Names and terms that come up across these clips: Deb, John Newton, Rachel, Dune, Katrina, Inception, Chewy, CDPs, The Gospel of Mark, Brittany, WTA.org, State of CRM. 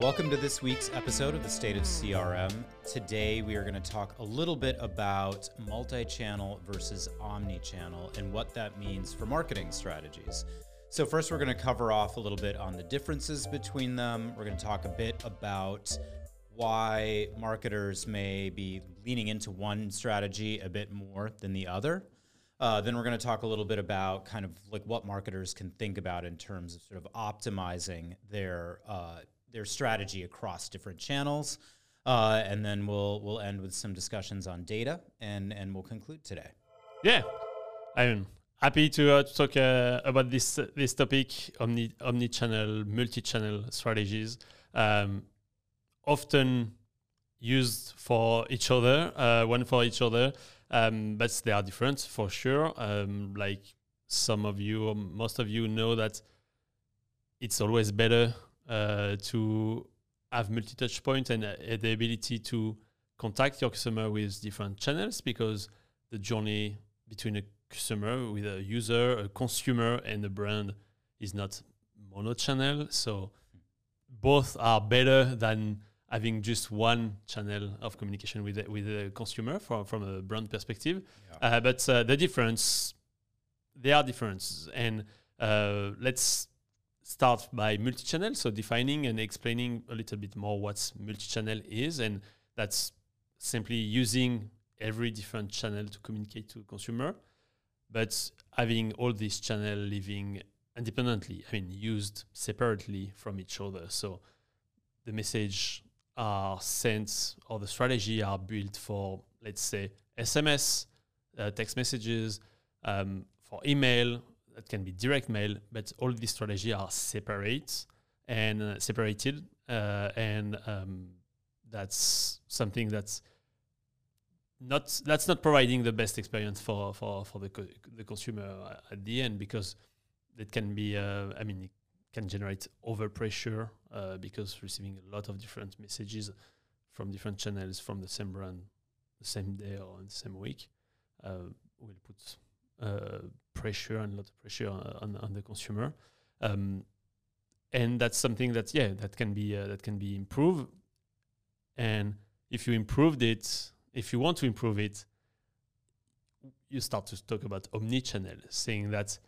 Welcome to this week's episode of the State of CRM. Today we are going to talk a little bit about multi-channel versus omni-channel and what that means for marketing strategies. So first we're going to cover off a little bit on the differences between them. We're going to talk a bit about why marketers may be leaning into one strategy a bit more than the other. Then we're going to talk a little bit about kind of like what marketers can think about in terms of sort of optimizing their strategy across different channels. And then we'll end with some discussions on data and we'll conclude today. Yeah, I'm happy to talk about this topic, omni-channel, multi-channel strategies, often used for each other, one for each other, but they are different for sure. Like some of you, or most of you know that it's always better to have multi-touch points and the ability to contact your customer with different channels, because the journey between a customer with a user, a consumer, and a brand is not mono-channel. So both are better than having just one channel of communication with the consumer from a brand perspective. Yeah. But they are different. And let's start by multi-channel, so defining and explaining a little bit more what multi-channel is, and that's simply using every different channel to communicate to a consumer, but having all these channels living independently, used separately from each other. So the message are sent, or the strategy are built for, let's say, SMS, text messages, for email. That can be direct mail, but all these strategies are separated. That's something that's not providing the best experience for the consumer at the end, because it can be, it can generate overpressure because receiving a lot of different messages from different channels from the same brand, the same day or in the same week, will put pressure and a lot of pressure on the consumer, and that's something that can be improved. And if you want to improve it, you start to talk about omni-channel, saying that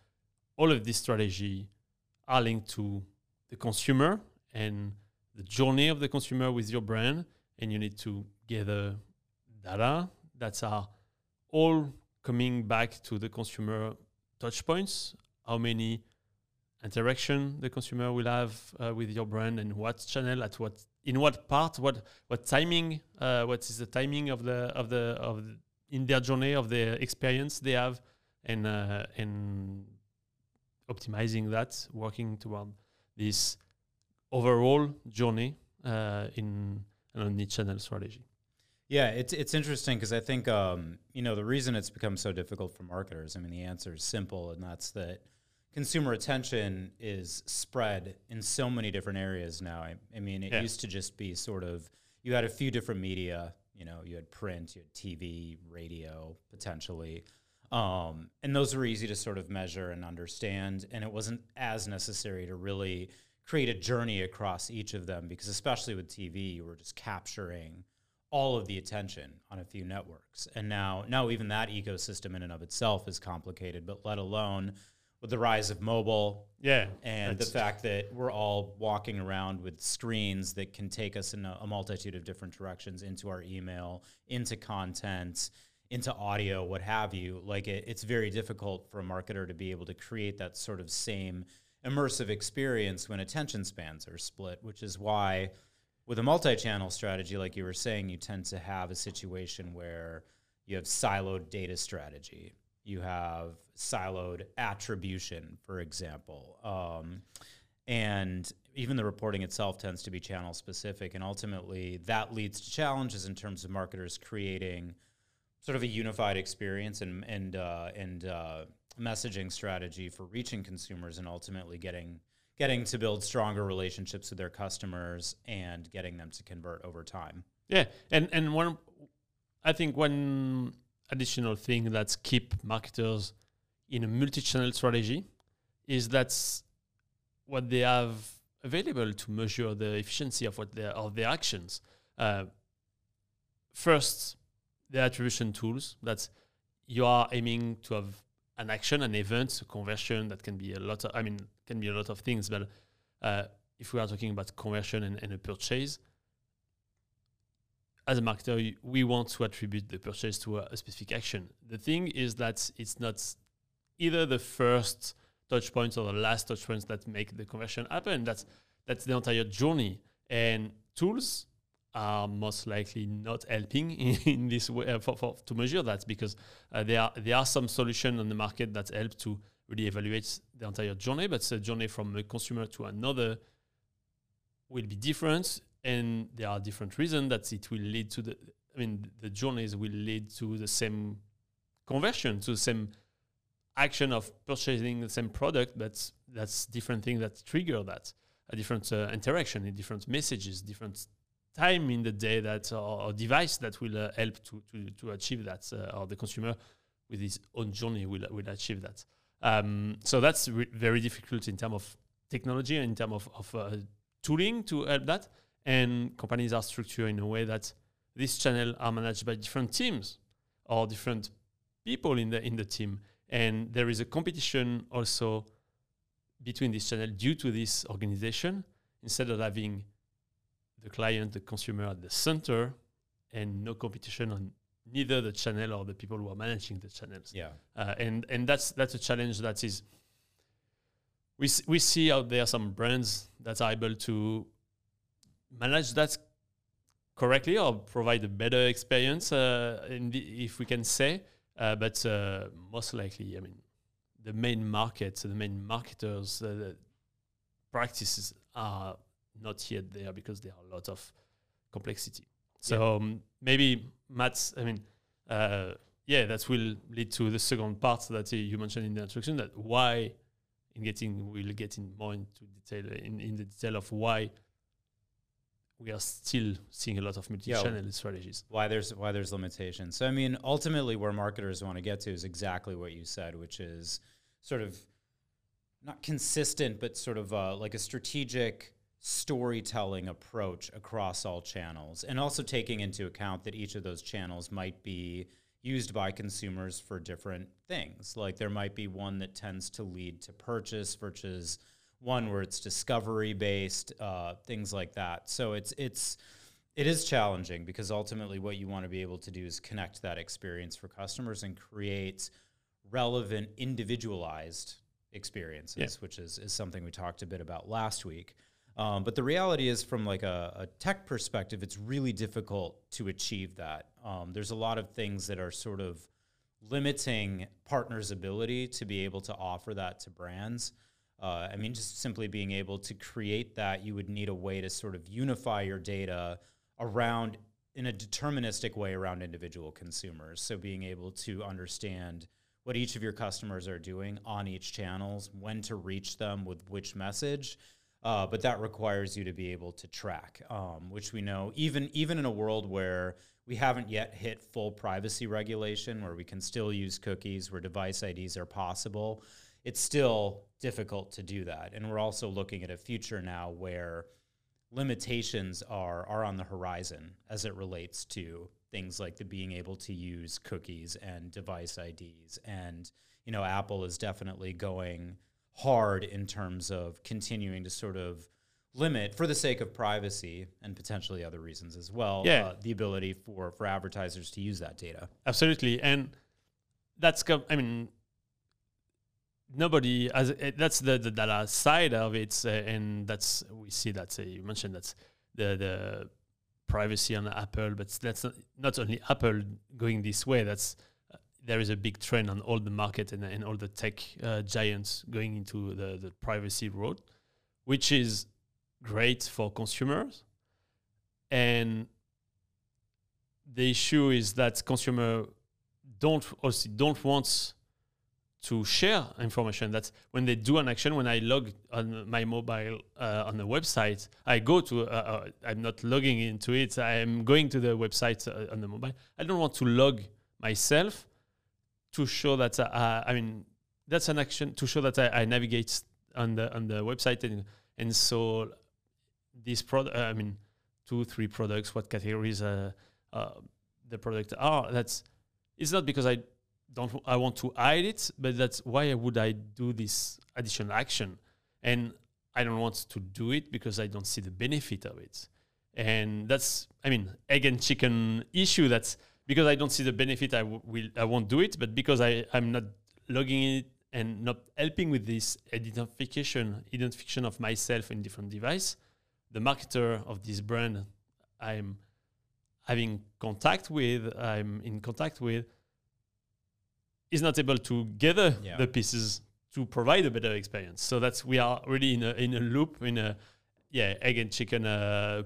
all of these strategies are linked to the consumer and the journey of the consumer with your brand, and you need to gather data that are all coming back to the consumer touch points, how many interaction the consumer will have with your brand, and what channel, at what, in what part, what timing, what is the timing of the in their journey of the experience they have, and optimizing that, working toward this overall journey in an omni-channel strategy. Yeah, it's interesting, because I think, the reason it's become so difficult for marketers, the answer is simple, and that's that consumer attention is spread in so many different areas now. It used to just be sort of, you had a few different media, you had print, you had TV, radio, potentially. And those were easy to sort of measure and understand, and it wasn't as necessary to really create a journey across each of them, because especially with TV, you were just capturing all of the attention on a few networks. And now even that ecosystem in and of itself is complicated, but let alone with the rise of mobile, and the fact that we're all walking around with screens that can take us in a multitude of different directions, into our email, into content, into audio, what have you. Like it's very difficult for a marketer to be able to create that sort of same immersive experience when attention spans are split, which is why with a multi-channel strategy, like you were saying, you tend to have a situation where you have siloed data strategy. You have siloed attribution, for example. And even the reporting itself tends to be channel specific. And ultimately, that leads to challenges in terms of marketers creating sort of a unified experience and messaging strategy for reaching consumers, and ultimately getting to build stronger relationships with their customers and getting them to convert over time. Yeah, and one additional thing that's keep marketers in a multi-channel strategy is that what they have available to measure the efficiency of what their actions. First, the attribution tools. That's you are aiming to have an action, an event, a conversion that can be a lot of, can be a lot of things, but if we are talking about conversion and a purchase, as a marketer, we want to attribute the purchase to a specific action. The thing is that it's not either the first touch points or the last touch points that make the conversion happen. That's the entire journey. And tools are most likely not helping in this way to measure that, because there are some solutions on the market that help to really evaluate the entire journey, but the journey from a consumer to another will be different. And there are different reasons that it will lead to the journeys will lead to the same conversion, to the same action of purchasing the same product, but that's different things that trigger that. A different interaction, different messages, different time in the day that or device that will help to achieve that, or the consumer with his own journey will achieve that. So that's very difficult in terms of technology, in terms of tooling to help that. And companies are structured in a way that these channels are managed by different teams or different people in the team, and there is a competition also between this channel due to this organization. Instead of having the client, the consumer at the center, and no competition on neither the channel or the people who are managing the channels. Yeah, and that's a challenge that is we see out there some brands that are able to manage that correctly or provide a better experience, if we can say. But most likely, the main markets, the main marketers, the practices are not yet there because there are a lot of complexity. So maybe Matt's, that will lead to the second part that you mentioned in the introduction, that why we'll get in more into detail in the detail of why we are still seeing a lot of multi-channel strategies. Why there's limitations. So ultimately where marketers want to get to is exactly what you said, which is sort of not consistent, but sort of like a strategic storytelling approach across all channels, and also taking into account that each of those channels might be used by consumers for different things. Like there might be one that tends to lead to purchase versus one where it's discovery-based, things like that. So it is challenging, because ultimately what you want to be able to do is connect that experience for customers and create relevant, individualized experiences, which is something we talked a bit about last week. But the reality is, from like a tech perspective, it's really difficult to achieve that. There's a lot of things that are sort of limiting partners' ability to be able to offer that to brands. Just simply being able to create that, you would need a way to sort of unify your data around, in a deterministic way, around individual consumers. So being able to understand what each of your customers are doing on each channels, when to reach them with which message, but that requires you to be able to track, which we know, even in a world where we haven't yet hit full privacy regulation, where we can still use cookies, where device IDs are possible, it's still difficult to do that. And we're also looking at a future now where limitations are on the horizon as it relates to things like the being able to use cookies and device IDs. And, Apple is definitely going hard in terms of continuing to sort of limit, for the sake of privacy and potentially other reasons as well, the ability for advertisers to use that data. Absolutely. And that's, nobody has, that's the data side of it, and that's we see that you mentioned that the privacy on Apple, but that's not only Apple going this way. That's there is a big trend on all the market and all the tech giants going into the privacy road, which is great for consumers. And the issue is that consumers don't want to share information. That's when they do an action. When I log on my mobile on the website, I go to, I'm not logging into it. I'm going to the website on the mobile. I don't want to log myself to show that, that's an action to show that I navigate on the website And so these product, I mean, 2, 3 products, what categories the product are, that's, it's not because I want to hide it, but that's why would I do this additional action. And I don't want to do it because I don't see the benefit of it. And that's, I mean, egg and chicken issue. That's because I don't see the benefit, I won't do it. But because I'm not logging in and not helping with this identification of myself in different device, the marketer of this brand I'm having contact with, I'm in contact with, is not able to gather the pieces to provide a better experience. So that's, we are really in a loop, in a egg and chicken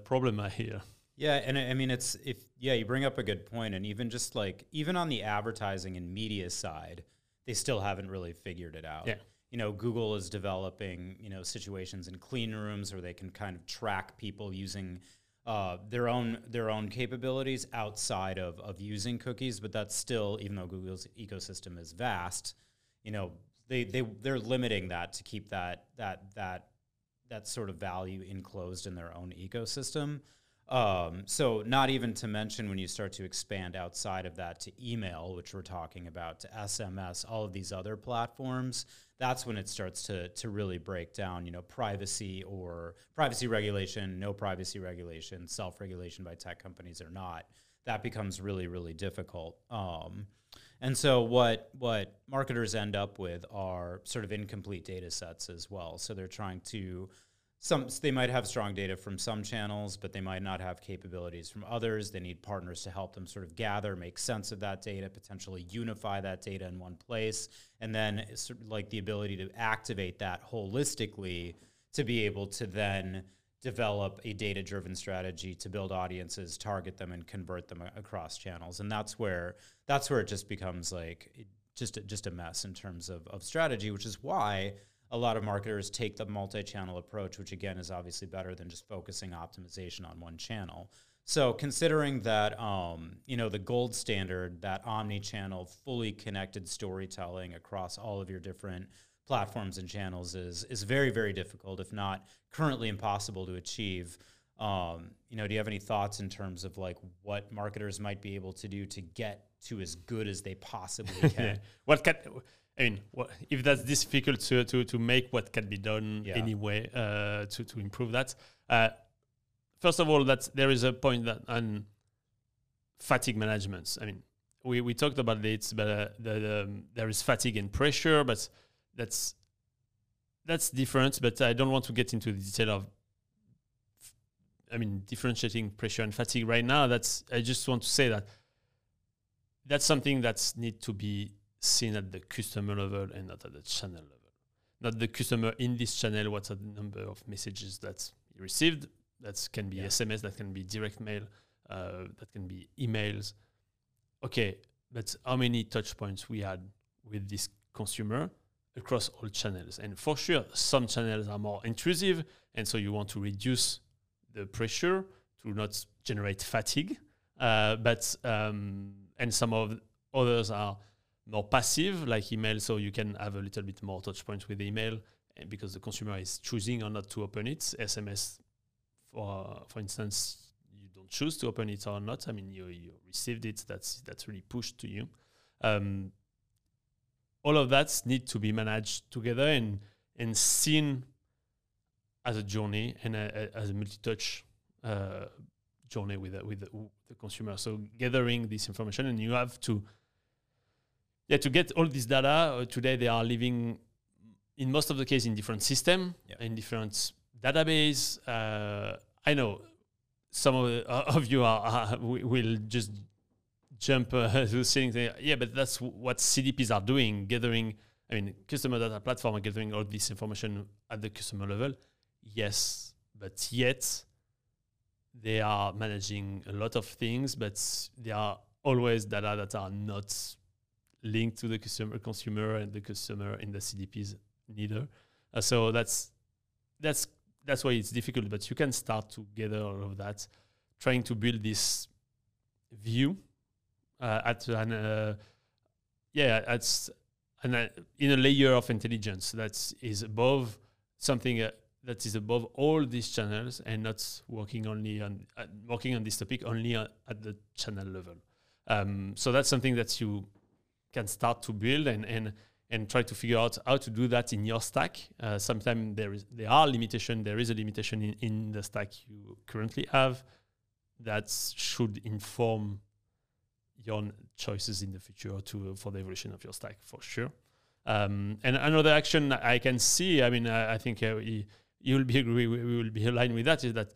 problem here. Yeah, and I mean, it's, if you bring up a good point, and even just like, even on the advertising and media side, they still haven't really figured it out. Yeah. You know, Google is developing, you know, situations in clean rooms where they can kind of track people using their own capabilities outside of using cookies, but that's still, even though Google's ecosystem is vast, you know, they're limiting that to keep that sort of value enclosed in their own ecosystem. So not even to mention when you start to expand outside of that to email, which we're talking about, to SMS, all of these other platforms, that's when it starts to really break down, you know, privacy regulation, no privacy regulation, self-regulation by tech companies or not. That becomes really, really difficult. And so what marketers end up with are sort of incomplete data sets as well. So they're trying to, they might have strong data from some channels, but they might not have capabilities from others. They need partners to help them sort of gather, make sense of that data, potentially unify that data in one place, and then sort of like the ability to activate that holistically to be able to then develop a data-driven strategy to build audiences, target them, and convert them across channels. And that's where it just becomes like just a mess in terms of strategy, which is why a lot of marketers take the multi-channel approach, which again is obviously better than just focusing optimization on one channel. So considering that, you know, the gold standard, that omni-channel, fully connected storytelling across all of your different platforms and channels is very, very difficult, if not currently impossible to achieve. You know, do you have any thoughts in terms of like what marketers might be able to do to get to as good as they possibly can? If that's difficult to make, what can be done anyway to improve that? First of all, there is a point that on fatigue management. I mean, we talked about it, but there is fatigue and pressure, but that's different. But I don't want to get into the detail of, I mean, differentiating pressure and fatigue right now. I just want to say that's something that needs to be seen at the customer level and not at the channel level. Not the customer in this channel, what's the number of messages that's received, that can be SMS, that can be direct mail, that can be emails. Okay, that's how many touch points we had with this consumer across all channels. And for sure, some channels are more intrusive, and so you want to reduce the pressure to not generate fatigue. And some of others are more passive, like email, so you can have a little bit more touch points with email, and because the consumer is choosing or not to open it. SMS, for instance, you don't choose to open it or not. I mean, you received it. That's really pushed to you. All of that need to be managed together and seen as a journey and as a multi-touch journey with the consumer. So gathering this information, and you have to. Yeah, to get all this data, today they are living, in most of the case, in different system, in different database. I know some of you will just jump to things. Yeah, but that's what CDPs are doing, gathering, I mean, customer data platform, gathering all this information at the customer level. Yes, but yet they are managing a lot of things, but there are always data that are not linked to the consumer and the customer in the CDPs neither. So that's why it's difficult, but you can start to gather all of that, trying to build this view in a layer of intelligence that is above something that is above all these channels and not working only on working on this topic only at the channel level. So that's something that you can start to build and try to figure out how to do that in your stack. Sometimes there is a limitation in the stack you currently have that should inform your choices in the future for the evolution of your stack, for sure. And another action I can see, I mean, I think you will be agree, we will be aligned with that, is that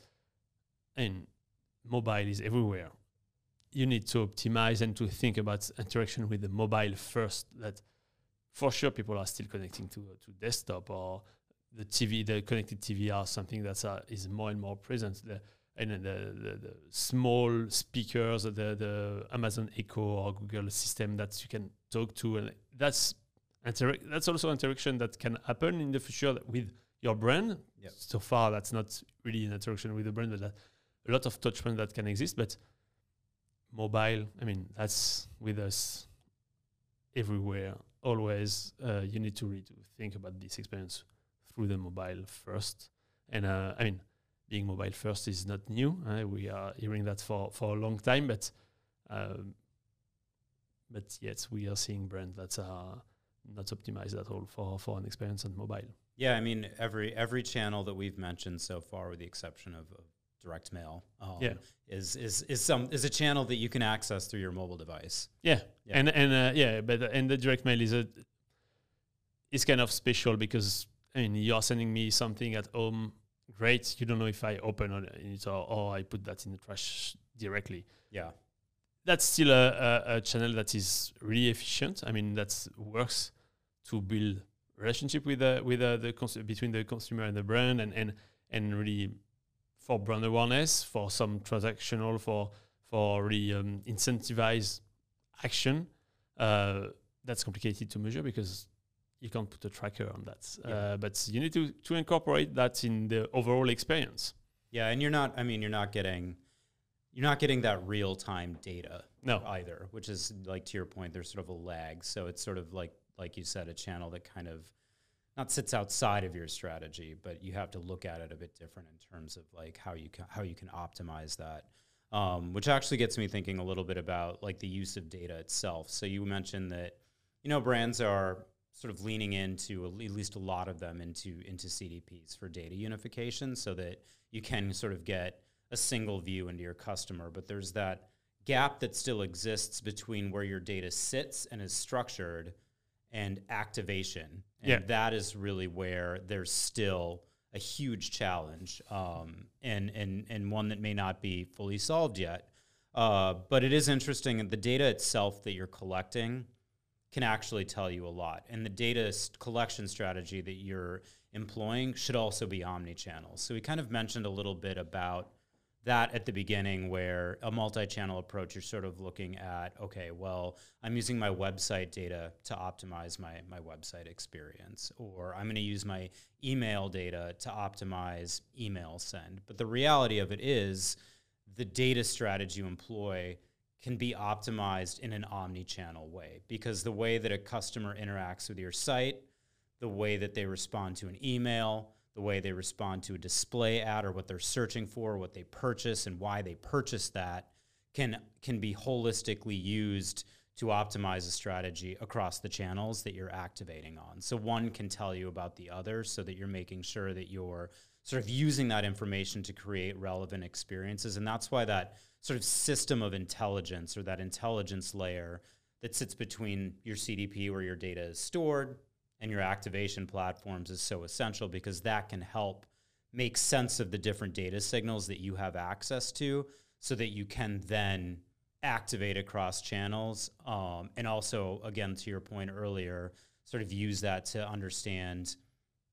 mobile is everywhere. You need to optimize and to think about interaction with the mobile first. That for sure people are still connecting to desktop, or the TV, the connected TV are something that is more and more present. The small speakers, the Amazon Echo or Google system that you can talk to, and that's also interaction that can happen in the future with your brand. Yep. So far, that's not really an interaction with the brand, but a lot of touch points that can exist. But mobile, I mean, that's with us everywhere, always. You need to really think about this experience through the mobile first. And I mean, being mobile first is not new. We are hearing that for a long time, but yes, we are seeing brands that are not optimized at all for an experience on mobile. Yeah, I mean, every channel that we've mentioned so far, with the exception of direct mail, is a channel that you can access through your mobile device. Yeah. And the direct mail is kind of special, because I mean, you are sending me something at home. Great, you don't know if I open it or I put that in the trash directly. Yeah, that's still a channel that is really efficient. I mean, that works to build relationship between the consumer and the brand, and really, for brand awareness, for some transactional, for really incentivized action. That's complicated to measure because you can't put a tracker on that. Yeah. But you need to incorporate that in the overall experience. Yeah, and you're not getting that real-time data either, which is, like, to your point, there's sort of a lag. So it's sort of like you said, a channel that kind of not sits outside of your strategy, but you have to look at it a bit different in terms of like how you can optimize that, which actually gets me thinking a little bit about like the use of data itself. So you mentioned that, you know, brands are sort of leaning into, at least a lot of them, into CDPs for data unification, so that you can sort of get a single view into your customer. But there's that gap that still exists between where your data sits and is structured and activation. And that is really where there's still a huge challenge, and one that may not be fully solved yet. But it is interesting, and the data itself that you're collecting can actually tell you a lot. And the data collection strategy that you're employing should also be omnichannel. So we kind of mentioned a little bit about that at the beginning, where a multi-channel approach, you're sort of looking at, okay, well, I'm using my website data to optimize my website experience, or I'm going to use my email data to optimize email send. But the reality of it is the data strategy you employ can be optimized in an omni-channel way, because the way that a customer interacts with your site, the way that they respond to an email, the way they respond to a display ad, or what they're searching for, what they purchase, and why they purchase that, can be holistically used to optimize a strategy across the channels that you're activating on. So one can tell you about the other, so that you're making sure that you're sort of using that information to create relevant experiences. And that's why that sort of system of intelligence, or that intelligence layer that sits between your CDP, where your data is stored, and your activation platforms, is so essential, because that can help make sense of the different data signals that you have access to, so that you can then activate across channels. And also, again, to your point earlier, sort of use that to understand,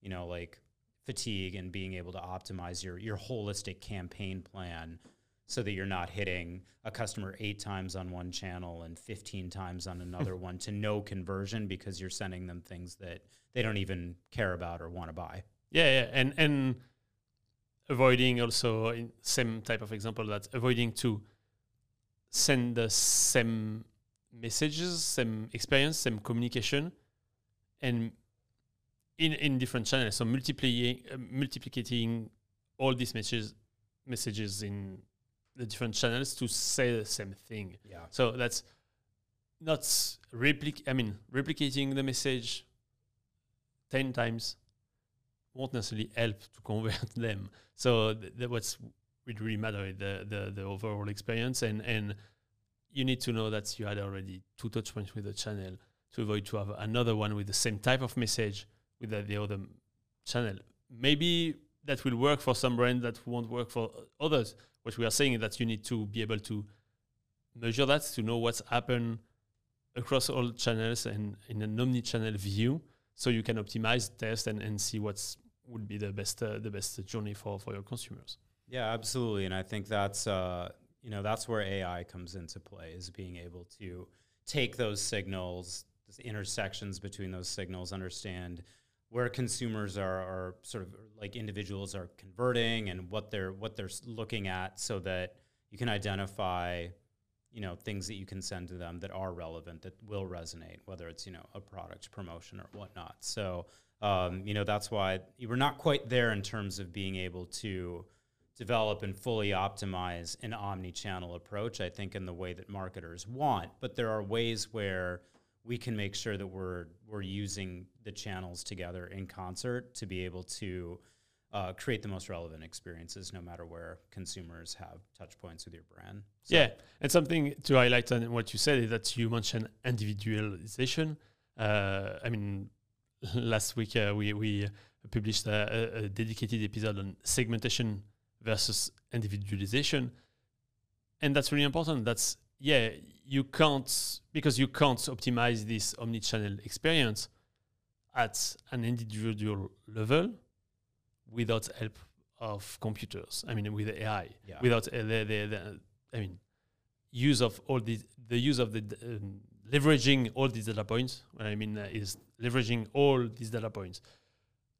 you know, like fatigue, and being able to optimize your holistic campaign plan, so that you're not hitting a customer 8 times on one channel and 15 times on another one to no conversion, because you're sending them things that they don't even care about or want to buy. Yeah. And avoiding also, in same type of example, that avoiding to send the same messages, same experience, same communication, and in different channels. So multiplicating all these messages in the different channels to say the same thing. Yeah. So that's not replicating the message 10 times won't necessarily help to convert them. So what's it really matter is the overall experience, and you need to know that you had already two touch points with the channel to avoid to have another one with the same type of message with the other channel. Maybe that will work for some brands, that won't work for others. What we are saying is that you need to be able to measure that, to know what's happened across all channels and in an omni-channel view, so you can optimize, test, and see what would be the best journey for your consumers. Yeah, absolutely. And I think that's that's where AI comes into play, is being able to take those signals, the intersections between those signals, understand where consumers are sort of like individuals are converting and what they're looking at, so that you can identify, things that you can send to them that are relevant, that will resonate, whether it's, a product promotion or whatnot. So, that's why we're not quite there in terms of being able to develop and fully optimize an omni-channel approach, I think, in the way that marketers want. But there are ways where we can make sure that we're using the channels together in concert to be able to create the most relevant experiences, no matter where consumers have touch points with your brand. So. Yeah, and something to highlight on what you said is that you mentioned individualization. Last week we published a dedicated episode on segmentation versus individualization, and that's really important. That's you can't optimize this omni-channel experience at an individual level without help of computers. With AI, yeah. Without leveraging all these data points. What I mean is leveraging all these data points.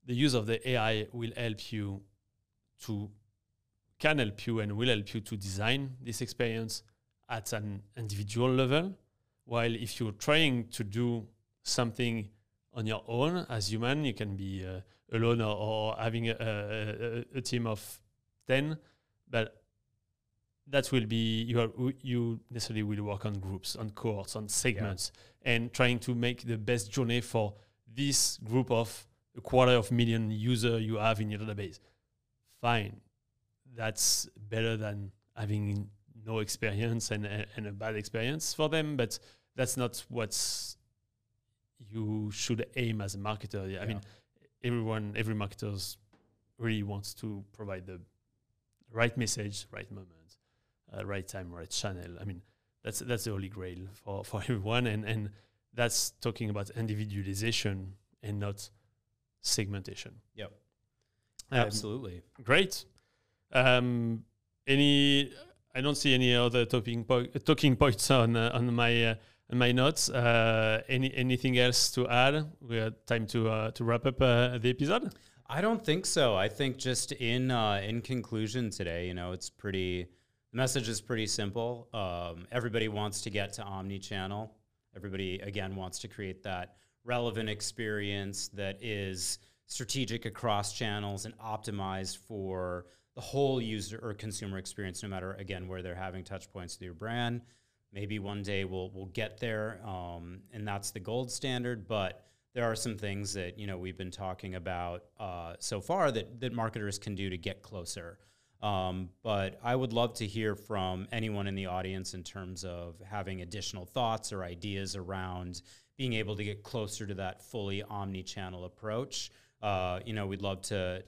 The use of the AI will help you to design this experience at an individual level, while if you're trying to do something on your own as human, you can be alone or having a team of 10, but that will be you necessarily will work on groups, on cohorts, on segments, yeah. And trying to make the best journey for this group of 250,000 users you have in your database. Fine. That's better than having no experience and a bad experience for them, but that's not what you should aim as a marketer. Yeah. Every marketer really wants to provide the right message, right moment, right time, right channel. That's the holy grail for everyone, and that's talking about individualization and not segmentation. Yep, absolutely. Great. I don't see any other talking points on my notes. Anything else to add? We have time to wrap up the episode. I don't think so. I think just in conclusion today, the message is pretty simple. Everybody wants to get to omni-channel. Everybody again wants to create that relevant experience that is strategic across channels and optimized for the whole user or consumer experience, no matter, again, where they're having touch points with your brand. Maybe one day we'll get there, and that's the gold standard. But there are some things that we've been talking about so far that marketers can do to get closer. But I would love to hear from anyone in the audience in terms of having additional thoughts or ideas around being able to get closer to that fully omni-channel approach. We'd love to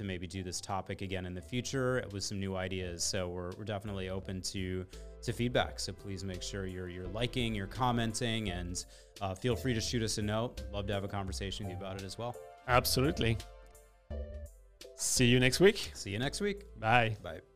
maybe do this topic again in the future with some new ideas. So we're definitely open to feedback. So please make sure you're liking, you're commenting, and feel free to shoot us a note. Love to have a conversation with you about it as well. Absolutely. See you next week. Bye. Bye.